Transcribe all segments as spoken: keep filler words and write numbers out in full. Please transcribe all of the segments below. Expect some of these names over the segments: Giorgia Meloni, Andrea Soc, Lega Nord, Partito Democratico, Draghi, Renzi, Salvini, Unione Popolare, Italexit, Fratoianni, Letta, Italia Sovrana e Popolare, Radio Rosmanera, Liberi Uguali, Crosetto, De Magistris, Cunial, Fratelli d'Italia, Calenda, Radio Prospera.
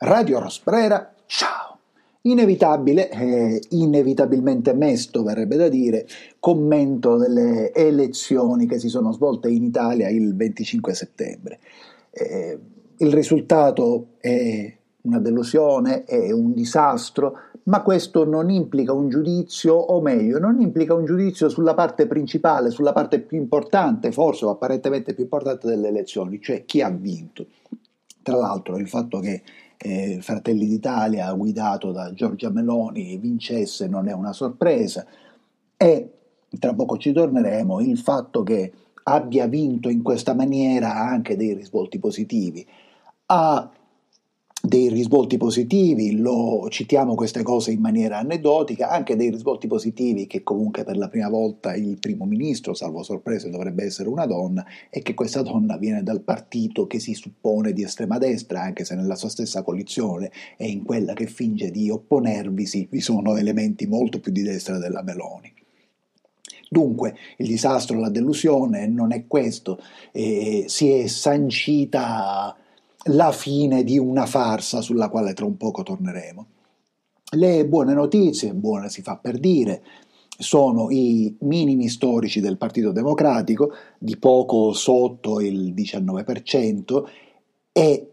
Radio Prospera, ciao! Inevitabile, eh, inevitabilmente mesto verrebbe da dire, commento delle elezioni che si sono svolte in Italia il venticinque settembre. Eh, il risultato è una delusione, è un disastro, ma questo non implica un giudizio, o meglio, non implica un giudizio sulla parte principale, sulla parte più importante, forse o apparentemente più importante delle elezioni, cioè chi ha vinto. Tra l'altro il fatto che eh, Fratelli d'Italia, guidato da Giorgia Meloni, vincesse non è una sorpresa, e tra poco ci torneremo, il fatto che abbia vinto in questa maniera ha anche dei risvolti positivi. Ha dei risvolti positivi, lo citiamo queste cose in maniera aneddotica, anche dei risvolti positivi che comunque per la prima volta il primo ministro, salvo sorprese, dovrebbe essere una donna, e che questa donna viene dal partito che si suppone di estrema destra, anche se nella sua stessa coalizione e in quella che finge di opponervisi vi sono elementi molto più di destra della Meloni. Dunque il disastro, la delusione non è questo, eh, si è sancita la fine di una farsa sulla quale tra un poco torneremo. Le buone notizie, buone si fa per dire, sono i minimi storici del Partito Democratico, di poco sotto il diciannove per cento, e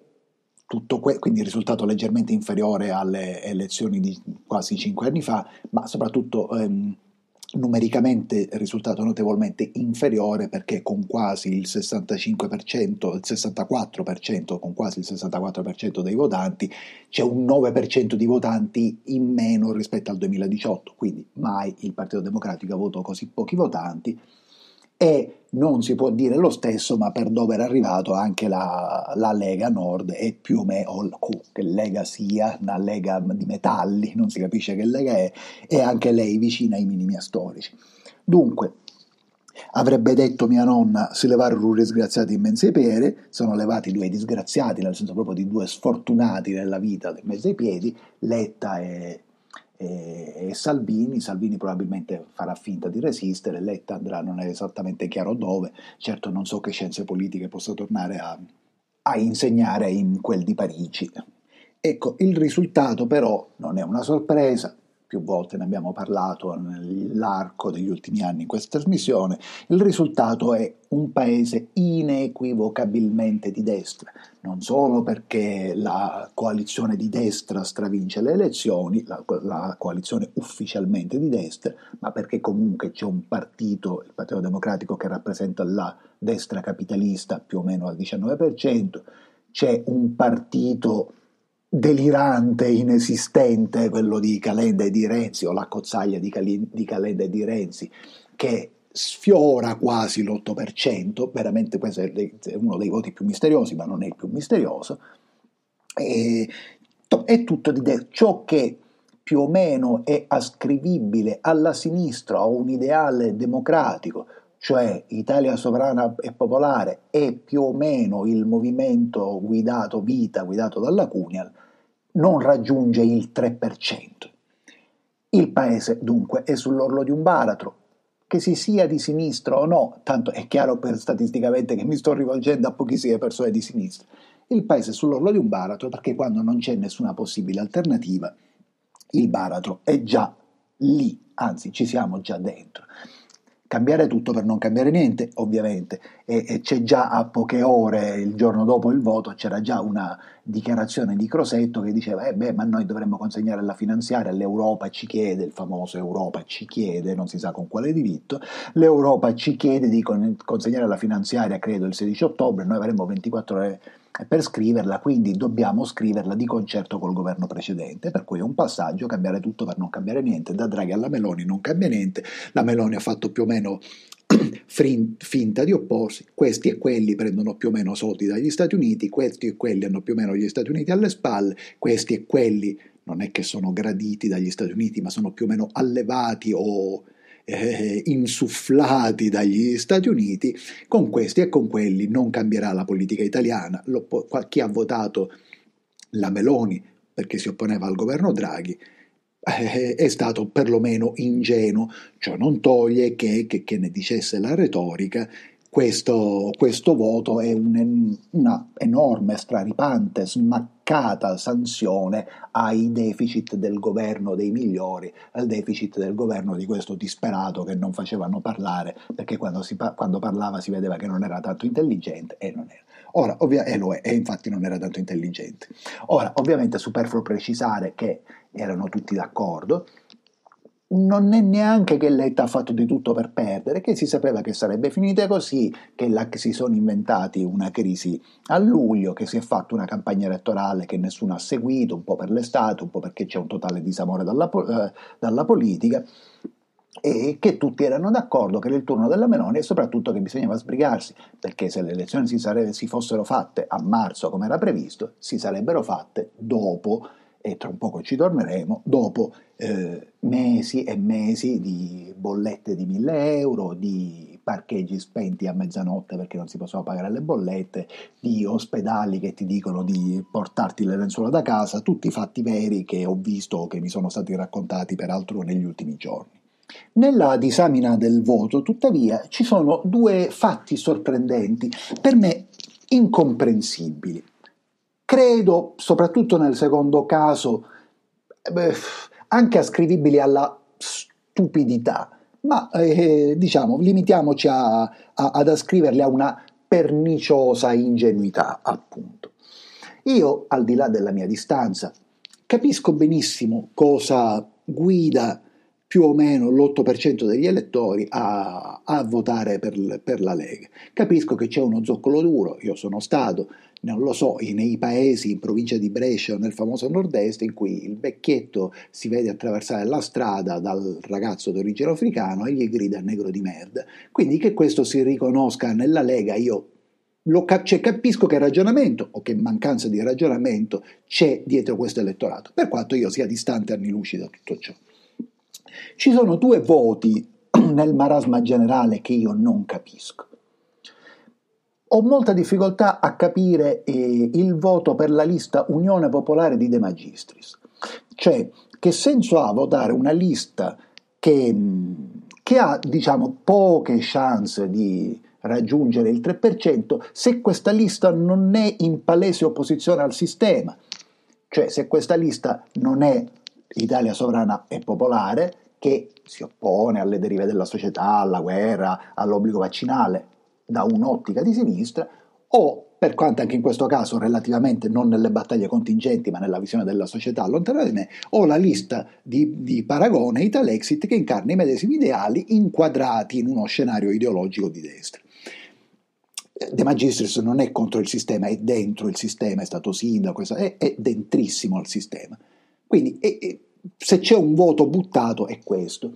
tutto que- quindi il risultato leggermente inferiore alle elezioni di quasi cinque anni fa, ma soprattutto ehm, numericamente risultato notevolmente inferiore, perché con quasi il sessantacinque per cento, il sessantaquattro per cento, con quasi il sessantaquattro per cento dei votanti, c'è un nove per cento di votanti in meno rispetto al duemiladiciotto, quindi mai il Partito Democratico ha avuto così pochi votanti, e non si può dire lo stesso, ma per dove era arrivato anche la, la Lega Nord, e più o meno che Lega sia una Lega di metalli, non si capisce che Lega è, e anche lei vicina ai minimi storici. Dunque, avrebbe detto mia nonna, si levarono un disgraziato in mezzo ai piedi, sono levati due disgraziati, nel senso proprio di due sfortunati nella vita in mezzo ai piedi, Letta e... e Salvini. Salvini probabilmente farà finta di resistere, Letta andrà, non è esattamente chiaro dove, certo non so che scienze politiche possa tornare a, a insegnare in quel di Parigi. Ecco, il risultato però non è una sorpresa, più volte ne abbiamo parlato nell'arco degli ultimi anni in questa trasmissione, il risultato è un paese inequivocabilmente di destra, non solo perché la coalizione di destra stravince le elezioni, la, la coalizione ufficialmente di destra, ma perché comunque c'è un partito, il Partito Democratico, che rappresenta la destra capitalista più o meno al diciannove per cento, c'è un partito delirante, inesistente, quello di Calenda e di Renzi, o la cozzaglia di, Cali- di Calenda e di Renzi, che sfiora quasi l'otto per cento, veramente questo è uno dei voti più misteriosi, ma non è il più misterioso, e to- è tutto di de- ciò che più o meno è ascrivibile alla sinistra, a un ideale democratico, cioè Italia Sovrana e Popolare, è più o meno il movimento guidato, vita, guidato dalla Cunial, non raggiunge il tre per cento. Il paese dunque è sull'orlo di un baratro, che si sia di sinistra o no, tanto è chiaro per statisticamente che mi sto rivolgendo a pochissime persone di sinistra, il paese è sull'orlo di un baratro, perché quando non c'è nessuna possibile alternativa, il baratro è già lì, anzi ci siamo già dentro. Cambiare tutto per non cambiare niente, ovviamente, e, e c'è già a poche ore, il giorno dopo il voto, c'era già una dichiarazione di Crosetto che diceva, eh beh, ma noi dovremmo consegnare la finanziaria, l'Europa ci chiede, il famoso Europa ci chiede, non si sa con quale diritto, l'Europa ci chiede di con- consegnare la finanziaria, credo, il sedici ottobre, noi avremo ventiquattro ore per scriverla, quindi dobbiamo scriverla di concerto col governo precedente, per cui è un passaggio, cambiare tutto per non cambiare niente, da Draghi alla Meloni non cambia niente, la Meloni ha fatto più o meno finta di opporsi, questi e quelli prendono più o meno soldi dagli Stati Uniti, questi e quelli hanno più o meno gli Stati Uniti alle spalle, questi e quelli non è che sono graditi dagli Stati Uniti, ma sono più o meno allevati o Eh, insufflati dagli Stati Uniti, con questi e con quelli non cambierà la politica italiana. Lo, chi ha votato la Meloni perché si opponeva al governo Draghi eh, è stato perlomeno ingenuo, cioè non toglie che, che, che ne dicesse la retorica, questo, questo voto è un, una enorme, straripante, smacchetta marcata sanzione ai deficit del governo dei migliori, al deficit del governo di questo disperato che non facevano parlare, perché quando, si, quando parlava si vedeva che non era tanto intelligente e non era. Ora, ovvia- e lo è, e infatti non era tanto intelligente. Ora, ovviamente è superfluo precisare che erano tutti d'accordo. Non è neanche che Letta ha fatto di tutto per perdere, che si sapeva che sarebbe finita così, che la, si sono inventati una crisi a luglio, che si è fatta una campagna elettorale che nessuno ha seguito, un po' per l'estate, un po' perché c'è un totale disamore dalla, eh, dalla politica, e che tutti erano d'accordo che era il turno della Meloni e soprattutto che bisognava sbrigarsi, perché se le elezioni si, sare- si fossero fatte a marzo come era previsto, si sarebbero fatte dopo, e tra un poco ci torneremo, dopo eh, mesi e mesi di bollette di mille euro, di parcheggi spenti a mezzanotte perché non si possono pagare le bollette, di ospedali che ti dicono di portarti le lenzuola da casa, tutti fatti veri che ho visto o che mi sono stati raccontati peraltro negli ultimi giorni. Nella disamina del voto, tuttavia, ci sono due fatti sorprendenti, per me incomprensibili. Credo, soprattutto nel secondo caso, eh, anche ascrivibili alla stupidità, ma eh, diciamo limitiamoci a, a, ad ascriverli a una perniciosa ingenuità, appunto. Io, al di là della mia distanza, capisco benissimo cosa guida più o meno l'otto per cento degli elettori a, a votare per, per la Lega. Capisco che c'è uno zoccolo duro, io sono stato, non lo so, nei paesi in provincia di Brescia, nel famoso nord-est, in cui il vecchietto si vede attraversare la strada dal ragazzo d'origine africano e gli grida negro di merda. Quindi che questo si riconosca nella Lega, io lo cap- cioè, capisco che ragionamento o che mancanza di ragionamento c'è dietro questo elettorato, per quanto io sia distante anni luci da tutto ciò. Ci sono due voti nel marasma generale che io non capisco. Ho molta difficoltà a capire eh, il voto per la lista Unione Popolare di De Magistris. Cioè, che senso ha votare una lista che, che ha, diciamo, poche chance di raggiungere il tre per cento se questa lista non è in palese opposizione al sistema? Cioè, se questa lista non è Italia Sovrana e Popolare, che si oppone alle derive della società, alla guerra, all'obbligo vaccinale, da un'ottica di sinistra, o, per quanto anche in questo caso relativamente non nelle battaglie contingenti ma nella visione della società lontana da me, o la lista di, di paragone Italexit, che incarna i medesimi ideali inquadrati in uno scenario ideologico di destra. De Magistris non è contro il sistema, è dentro il sistema, è stato sindaco, è, è dentrissimo al sistema. Quindi e, e, se c'è un voto buttato è questo.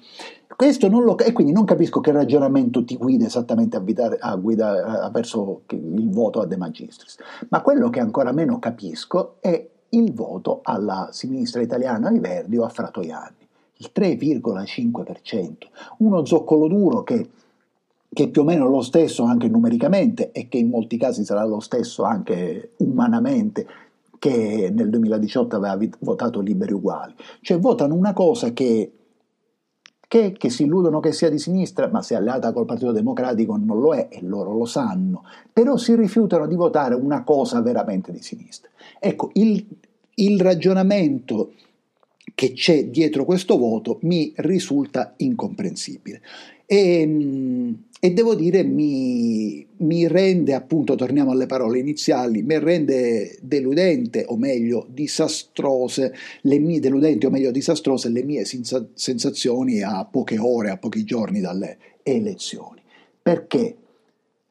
questo non lo, e quindi non capisco che ragionamento ti guida esattamente a guidare, a guida, a verso il voto a De Magistris. Ma quello che ancora meno capisco è il voto alla sinistra italiana, ai Verdi o a Fratoianni. Il tre virgola cinque per cento, uno zoccolo duro che, che è più o meno lo stesso anche numericamente e che in molti casi sarà lo stesso anche umanamente, che nel duemiladiciotto aveva votato Liberi Uguali. Cioè votano una cosa che, che, che si illudono che sia di sinistra, ma se alleata col Partito Democratico non lo è, e loro lo sanno, però si rifiutano di votare una cosa veramente di sinistra. Ecco, il, il ragionamento che c'è dietro questo voto mi risulta incomprensibile. E, e devo dire mi, mi rende, appunto, torniamo alle parole iniziali, mi rende deludente o meglio disastrose le mie, deludenti o meglio disastrose le mie senza, sensazioni a poche ore, a pochi giorni dalle elezioni, perché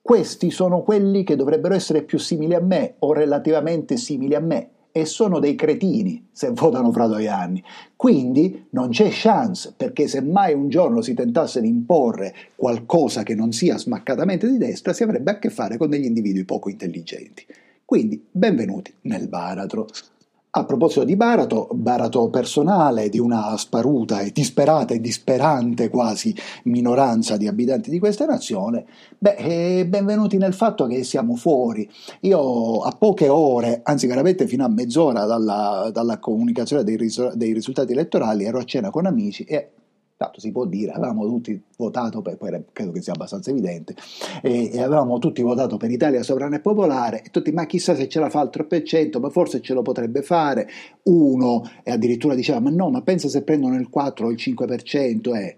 questi sono quelli che dovrebbero essere più simili a me o relativamente simili a me, e sono dei cretini se votano Fratoianni. Quindi non c'è chance, perché se mai un giorno si tentasse di imporre qualcosa che non sia smaccatamente di destra, si avrebbe a che fare con degli individui poco intelligenti. Quindi benvenuti nel baratro. A proposito di baratro, baratro personale di una sparuta e disperata e disperante quasi minoranza di abitanti di questa nazione, beh, benvenuti nel fatto che siamo fuori. Io a poche ore, anzi veramente fino a mezz'ora dalla, dalla comunicazione dei, riso- dei risultati elettorali, ero a cena con amici e tanto si può dire, avevamo tutti votato per, poi era, credo che sia abbastanza evidente, e, e avevamo tutti votato per Italia Sovrana e Popolare, e tutti, ma chissà se ce la fa il tre per cento, ma forse ce lo potrebbe fare, uno, e addirittura diceva, ma no, ma pensa se prendono il quattro o il cinque per cento, eh.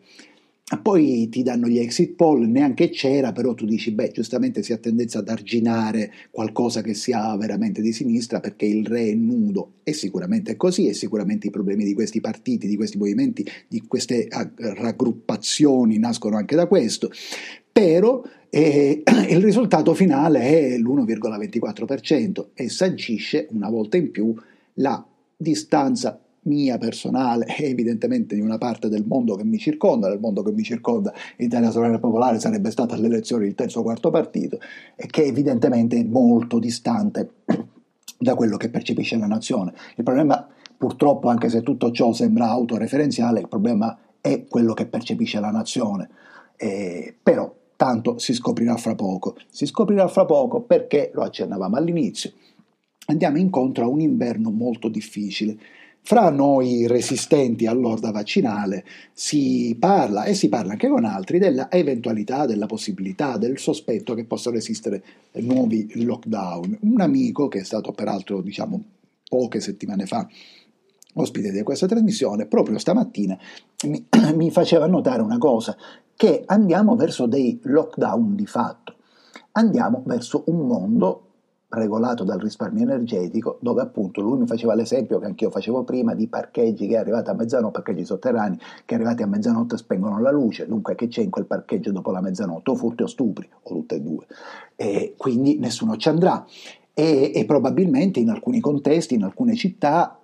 Poi ti danno gli exit poll, neanche c'era, però tu dici, beh, giustamente si ha tendenza ad arginare qualcosa che sia veramente di sinistra perché il re è nudo, e sicuramente è così, e sicuramente i problemi di questi partiti, di questi movimenti, di queste raggruppazioni nascono anche da questo, però eh, il risultato finale è l'uno virgola ventiquattro per cento e sancisce una volta in più la distanza mia personale e evidentemente di una parte del mondo che mi circonda, del mondo che mi circonda Italia Sovrana Popolare sarebbe stata alle elezioni il terzo o quarto partito, e che evidentemente è molto distante da quello che percepisce la nazione. Il problema, purtroppo, anche se tutto ciò sembra autoreferenziale, il problema è quello che percepisce la nazione, eh, però tanto si scoprirà fra poco, si scoprirà fra poco perché, lo accennavamo all'inizio, andiamo incontro a un inverno molto difficile. Fra noi resistenti all'orda vaccinale si parla, e si parla anche con altri, della eventualità, della possibilità, del sospetto che possano esistere nuovi lockdown. Un amico che è stato peraltro, diciamo, poche settimane fa ospite di questa trasmissione, proprio stamattina mi, mi faceva notare una cosa, che andiamo verso dei lockdown di fatto, andiamo verso un mondo regolato dal risparmio energetico, dove appunto lui mi faceva l'esempio che anch'io facevo prima di parcheggi che è arrivato a mezzanotte, parcheggi sotterranei che arrivati a mezzanotte spengono la luce, dunque che c'è in quel parcheggio dopo la mezzanotte, o furti o stupri, o tutte e due, e quindi nessuno ci andrà, e, e probabilmente in alcuni contesti, in alcune città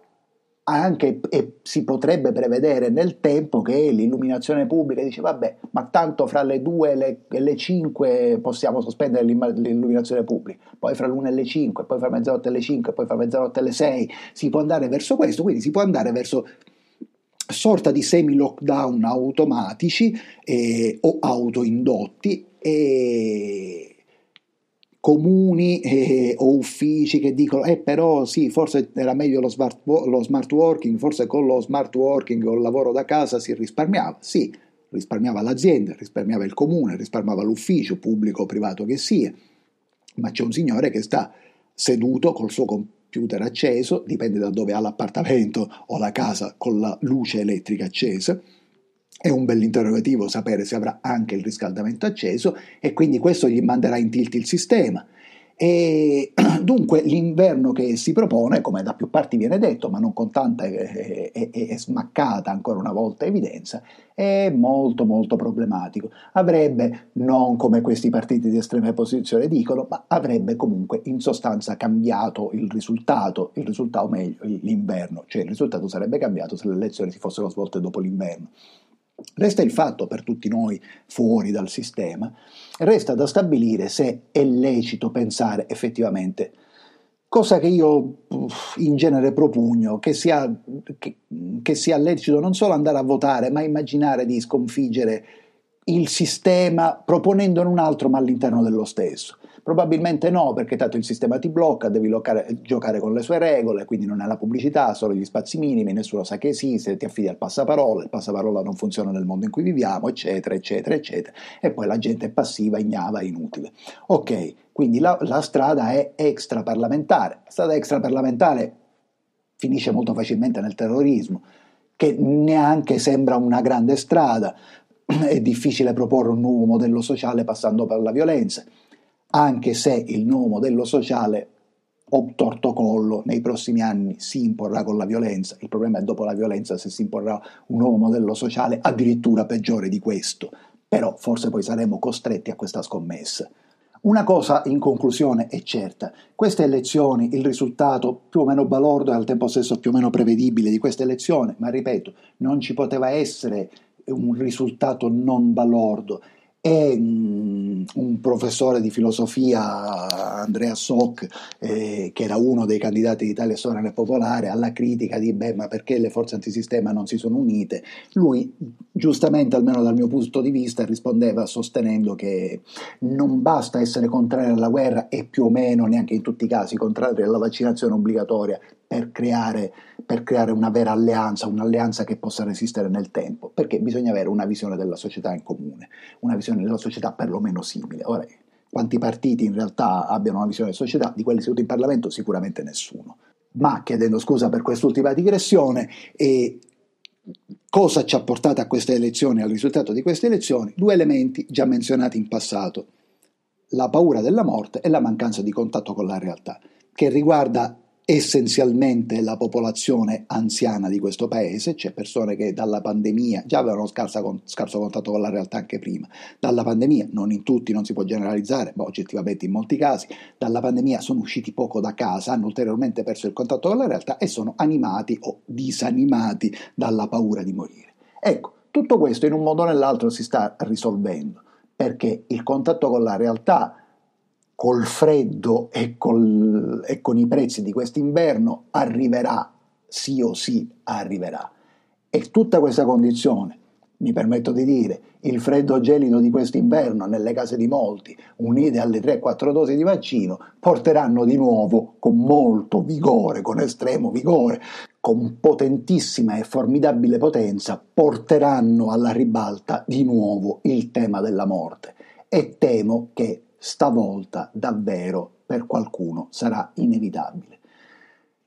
anche, e si potrebbe prevedere nel tempo che l'illuminazione pubblica dice vabbè, ma tanto fra le due e le, e le cinque possiamo sospendere l'illuminazione pubblica, poi fra l'una e le cinque, poi fra mezzanotte e le cinque, poi fra mezzanotte e le sei, si può andare verso questo, quindi si può andare verso sorta di semi lockdown automatici eh, o autoindotti, e comuni eh, o uffici che dicono eh però sì, forse era meglio lo smart, lo smart working, forse con lo smart working o il lavoro da casa si risparmiava. Sì, risparmiava l'azienda, risparmiava il comune, risparmiava l'ufficio pubblico o privato che sia, ma c'è un signore che sta seduto col suo computer acceso, dipende da dove ha l'appartamento o la casa, con la luce elettrica accesa. È un bell'interrogativo sapere se avrà anche il riscaldamento acceso, e quindi questo gli manderà in tilt il sistema. E dunque l'inverno che si propone, come da più parti viene detto, ma non con tanta e, e, e smaccata ancora una volta evidenza, è molto molto problematico. Avrebbe, non come questi partiti di estrema posizione dicono, ma avrebbe comunque in sostanza cambiato il risultato, il risultato o meglio l'inverno, cioè il risultato sarebbe cambiato se le elezioni si fossero svolte dopo l'inverno. Resta il fatto per tutti noi fuori dal sistema, resta da stabilire se è lecito pensare effettivamente, cosa che io in genere propugno, che sia, che, che sia lecito non solo andare a votare, ma immaginare di sconfiggere il sistema proponendone un altro ma all'interno dello stesso. Probabilmente no, perché tanto il sistema ti blocca, devi locare, giocare con le sue regole, quindi non è la pubblicità, solo gli spazi minimi, nessuno sa che esiste, ti affidi al passaparola, il passaparola non funziona nel mondo in cui viviamo, eccetera, eccetera, eccetera, e poi la gente è passiva, ignava, inutile. Ok, quindi la, la strada è extraparlamentare, la strada extraparlamentare finisce molto facilmente nel terrorismo, che neanche sembra una grande strada, è difficile proporre un nuovo modello sociale passando per la violenza, anche se il nuovo modello sociale obtorto collo nei prossimi anni si imporrà con la violenza. Il problema è dopo la violenza se si imporrà un nuovo modello sociale addirittura peggiore di questo, però forse poi saremo costretti a questa scommessa. Una cosa in conclusione è certa, queste elezioni, il risultato più o meno balordo e al tempo stesso più o meno prevedibile di questa elezione, ma ripeto, non ci poteva essere un risultato non balordo. E un professore di filosofia, Andrea Soc, eh, che era uno dei candidati di Italia Sovrana e Popolare, alla critica di beh, ma perché le forze antisistema non si sono unite, lui giustamente, almeno dal mio punto di vista, rispondeva sostenendo che non basta essere contrari alla guerra e più o meno neanche in tutti i casi contrari alla vaccinazione obbligatoria per creare, per creare una vera alleanza, un'alleanza che possa resistere nel tempo, perché bisogna avere una visione della società in comune, una visione della società perlomeno simile. Ora, quanti partiti in realtà abbiano una visione della società, di quelli seduti in Parlamento sicuramente nessuno. Ma chiedendo scusa per quest'ultima digressione, e cosa ci ha portato a queste elezioni, al risultato di queste elezioni? Due elementi già menzionati in passato: la paura della morte e la mancanza di contatto con la realtà, che riguarda essenzialmente la popolazione anziana di questo paese. C'è persone che dalla pandemia già avevano scarsa con, scarso contatto con la realtà anche prima, dalla pandemia, non in tutti, non si può generalizzare, ma oggettivamente in molti casi, dalla pandemia sono usciti poco da casa, hanno ulteriormente perso il contatto con la realtà e sono animati o disanimati dalla paura di morire. Ecco, tutto questo in un modo o nell'altro si sta risolvendo, perché il contatto con la realtà, col freddo e, col, e con i prezzi di quest'inverno, arriverà, sì o sì arriverà. E tutta questa condizione, mi permetto di dire, il freddo gelido di quest'inverno nelle case di molti, unite alle tre quattro dosi di vaccino, porteranno di nuovo con molto vigore, con estremo vigore, con potentissima e formidabile potenza, porteranno alla ribalta di nuovo il tema della morte. E temo che stavolta davvero per qualcuno sarà inevitabile.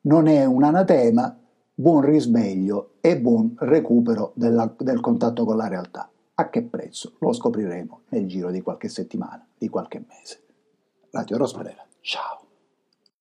Non è un anatema, buon risveglio e buon recupero della, del contatto con la realtà. A che prezzo? Lo scopriremo nel giro di qualche settimana, di qualche mese. Radio Rosmanera, ciao!